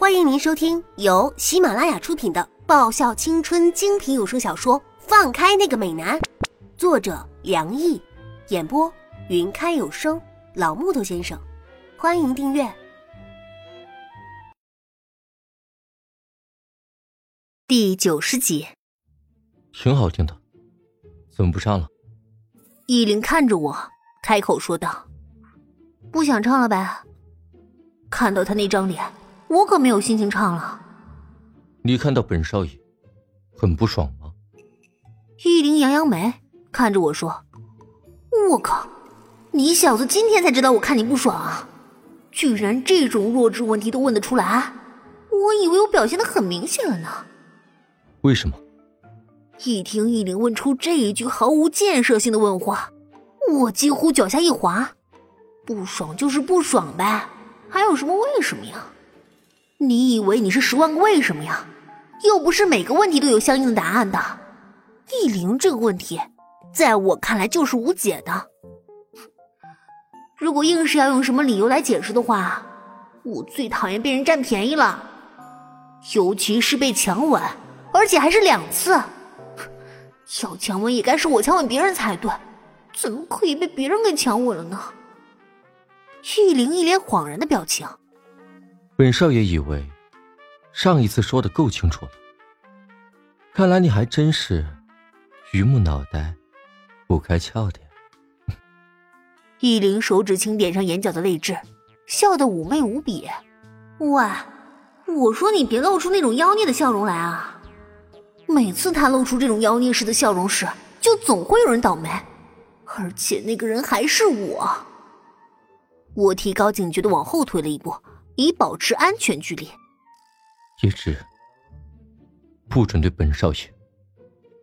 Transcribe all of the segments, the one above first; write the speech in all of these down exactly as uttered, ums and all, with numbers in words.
欢迎您收听由喜马拉雅出品的爆笑青春精品有声小说《放开那个美男》，作者梁毅，演播云开有声老木头先生。欢迎订阅。第九十集。挺好听的，怎么不唱了？依琳看着我开口说道。不想唱了呗？看到他那张脸，我可没有心情唱了。你看到本少爷很不爽吗？依琳扬扬眉看着我说，我靠，你小子今天才知道我看你不爽啊，居然这种弱智问题都问得出来，我以为我表现得很明显了呢。为什么？一听依琳问出这一句毫无建设性的问话，我几乎脚下一滑。不爽就是不爽呗，还有什么为什么呀？你以为你是十万个为什么呀？又不是每个问题都有相应的答案的。依琳这个问题在我看来就是无解的，如果硬是要用什么理由来解释的话，我最讨厌被人占便宜了，尤其是被强吻，而且还是两次。要强吻也该是我强吻别人才对，怎么可以被别人给强吻了呢？依琳一脸恍然的表情。本少爷以为上一次说的够清楚了，看来你还真是榆木脑袋不开窍的。依琳手指轻点上眼角的泪痣，笑得妩媚无比。喂，我说你别露出那种妖孽的笑容来啊，每次他露出这种妖孽式的笑容时，就总会有人倒霉，而且那个人还是我。我提高警觉地往后退了一步，以保持安全距离。也只不准对本少爷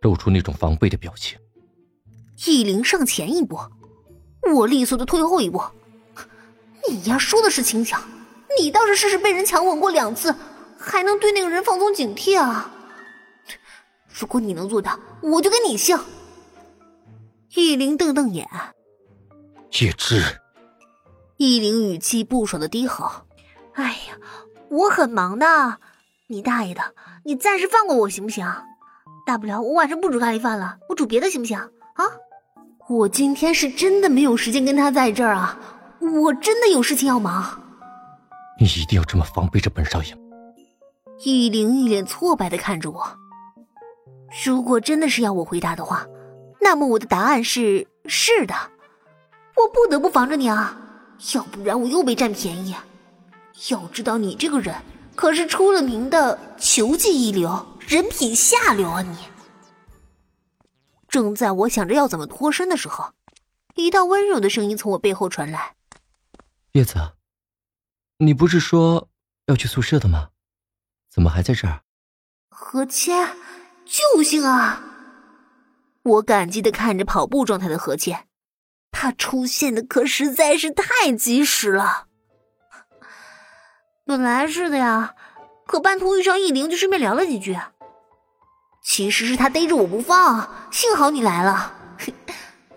露出那种防备的表情。依琳上前一步，我利索地退后一步。你呀，说的是轻巧，你倒是试试被人强吻过两次，还能对那个人放松警惕啊！如果你能做到，我就跟你姓。依琳瞪瞪眼。叶芝。依琳语气不爽的低吼：哎呀，我很忙的，你大爷的，你暂时放过我行不行？大不了我晚上不煮咖喱饭了，我煮别的行不行啊？我今天是真的没有时间跟他在这儿啊，我真的有事情要忙。你一定要这么防备着本少爷？依琳一脸挫败的看着我。如果真的是要我回答的话，那么我的答案是是的，我不得不防着你啊，要不然我又被占便宜。要知道你这个人可是出了名的球技一流，人品下流啊你。正在我想着要怎么脱身的时候，一道温柔的声音从我背后传来。叶子，你不是说要去宿舍的吗？怎么还在这儿？何谦，救星啊！我感激地看着跑步状态的何谦，他出现的可实在是太及时了。本来是的呀，可半途遇上依琳就顺便聊了几句。其实是他逮着我不放，幸好你来了。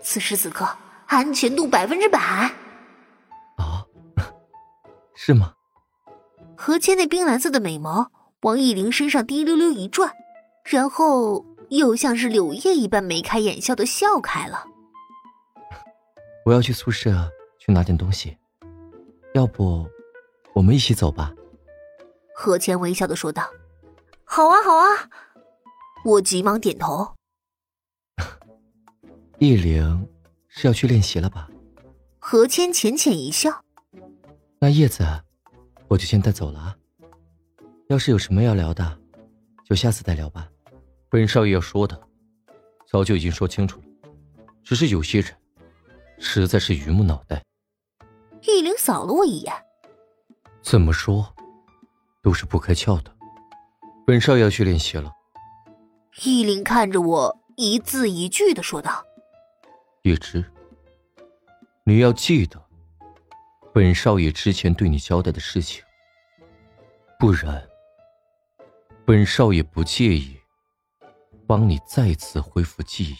此时此刻安全度百分之百。哦，是吗？何谦那冰蓝色的美毛往依琳身上滴溜溜一转，然后又像是柳叶一般眉开眼笑的笑开了。我要去宿舍去拿点东西，要不我们一起走吧？何谦微笑地说道。好啊好啊，我急忙点头。依琳是要去练习了吧？何谦浅浅一笑。那叶子我就先带走了啊，要是有什么要聊的就下次再聊吧。本少爷要说的早就已经说清楚了，只是有些人实在是榆木脑袋。依琳扫了我一眼，怎么说都是不开窍的。本少爷要去练习了。依琳看着我一字一句地说道。叶芝，你要记得本少爷之前对你交代的事情，不然本少爷不介意帮你再次恢复记忆。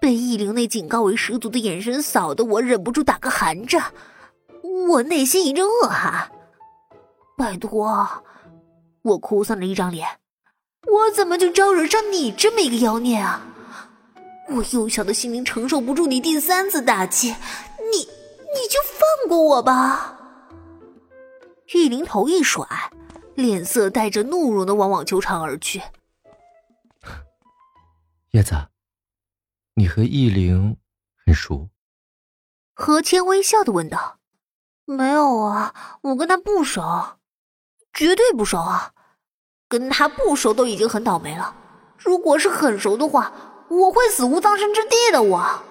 被依琳那警告为十足的眼神扫得我忍不住打个寒颤，我内心一阵恶寒。拜托！我哭丧着一张脸，我怎么就招惹上你这么一个妖孽啊？我幼小的心灵承受不住你第三次打击，你你就放过我吧！玉灵头一甩，脸色带着怒容的往网球场而去。叶子，你和易灵很熟？何谦微笑地问道。没有啊，我跟他不熟，绝对不熟啊，跟他不熟都已经很倒霉了，如果是很熟的话，我会死无葬身之地的。我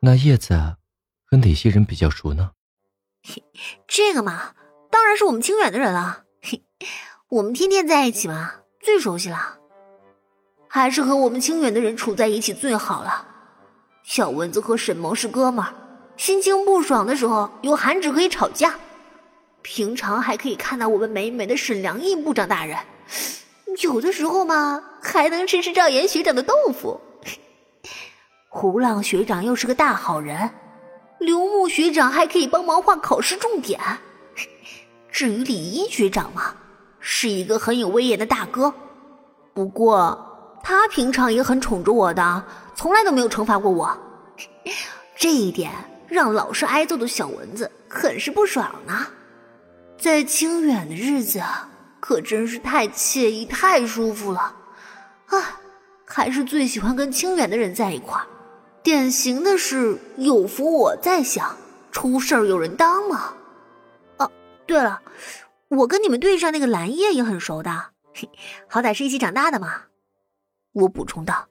那叶子和哪些人比较熟呢？这个嘛，当然是我们清远的人了，我们天天在一起嘛，最熟悉了，还是和我们清远的人处在一起最好了。小蚊子和沈萌是哥们儿，心情不爽的时候有韩芷可以吵架，平常还可以看到我们美美的沈良义部长大人，有的时候嘛还能吃吃赵岩学长的豆腐。胡浪学长又是个大好人，刘牧学长还可以帮忙画考试重点，至于李一学长嘛，是一个很有威严的大哥，不过他平常也很宠着我的，从来都没有惩罚过我，这一点让老是挨揍的小蚊子很是不爽呢。在清远的日子可真是太惬意太舒服了啊，还是最喜欢跟清远的人在一块儿。典型的是有福我在享，出事儿有人当嘛。哦，对了，我跟你们队上那个蓝叶也很熟的，好歹是一起长大的嘛。我补充道。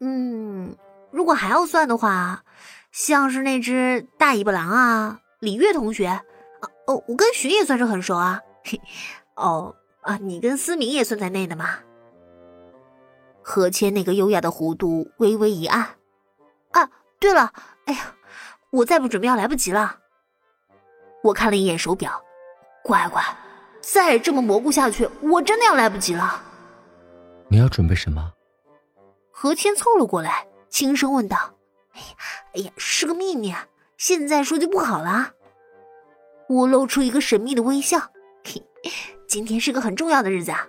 嗯，如果还要算的话，像是那只大尾巴狼啊，李月同学、啊、哦，我跟徐也算是很熟啊。哦啊，你跟思明也算在内的吗？何谦那个优雅的弧度微微一按。啊，对了，哎呀，我再不准备要来不及了。我看了一眼手表，乖乖，再这么蘑菇下去，我真的要来不及了。你要准备什么？何谦凑了过来，轻声问道。哎呀，哎呀，是个秘密啊，现在说就不好了。我露出一个神秘的微笑。今天是个很重要的日子啊，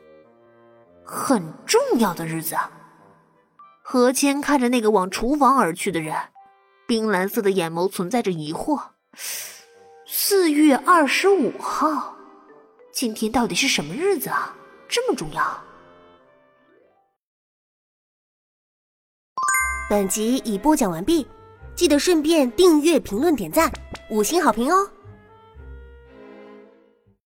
很重要的日子啊。何谦看着那个往厨房而去的人，冰蓝色的眼眸存在着疑惑。四月二十五号，今天到底是什么日子啊？这么重要？本集已播讲完毕，记得顺便订阅、评论、点赞，五星好评哦。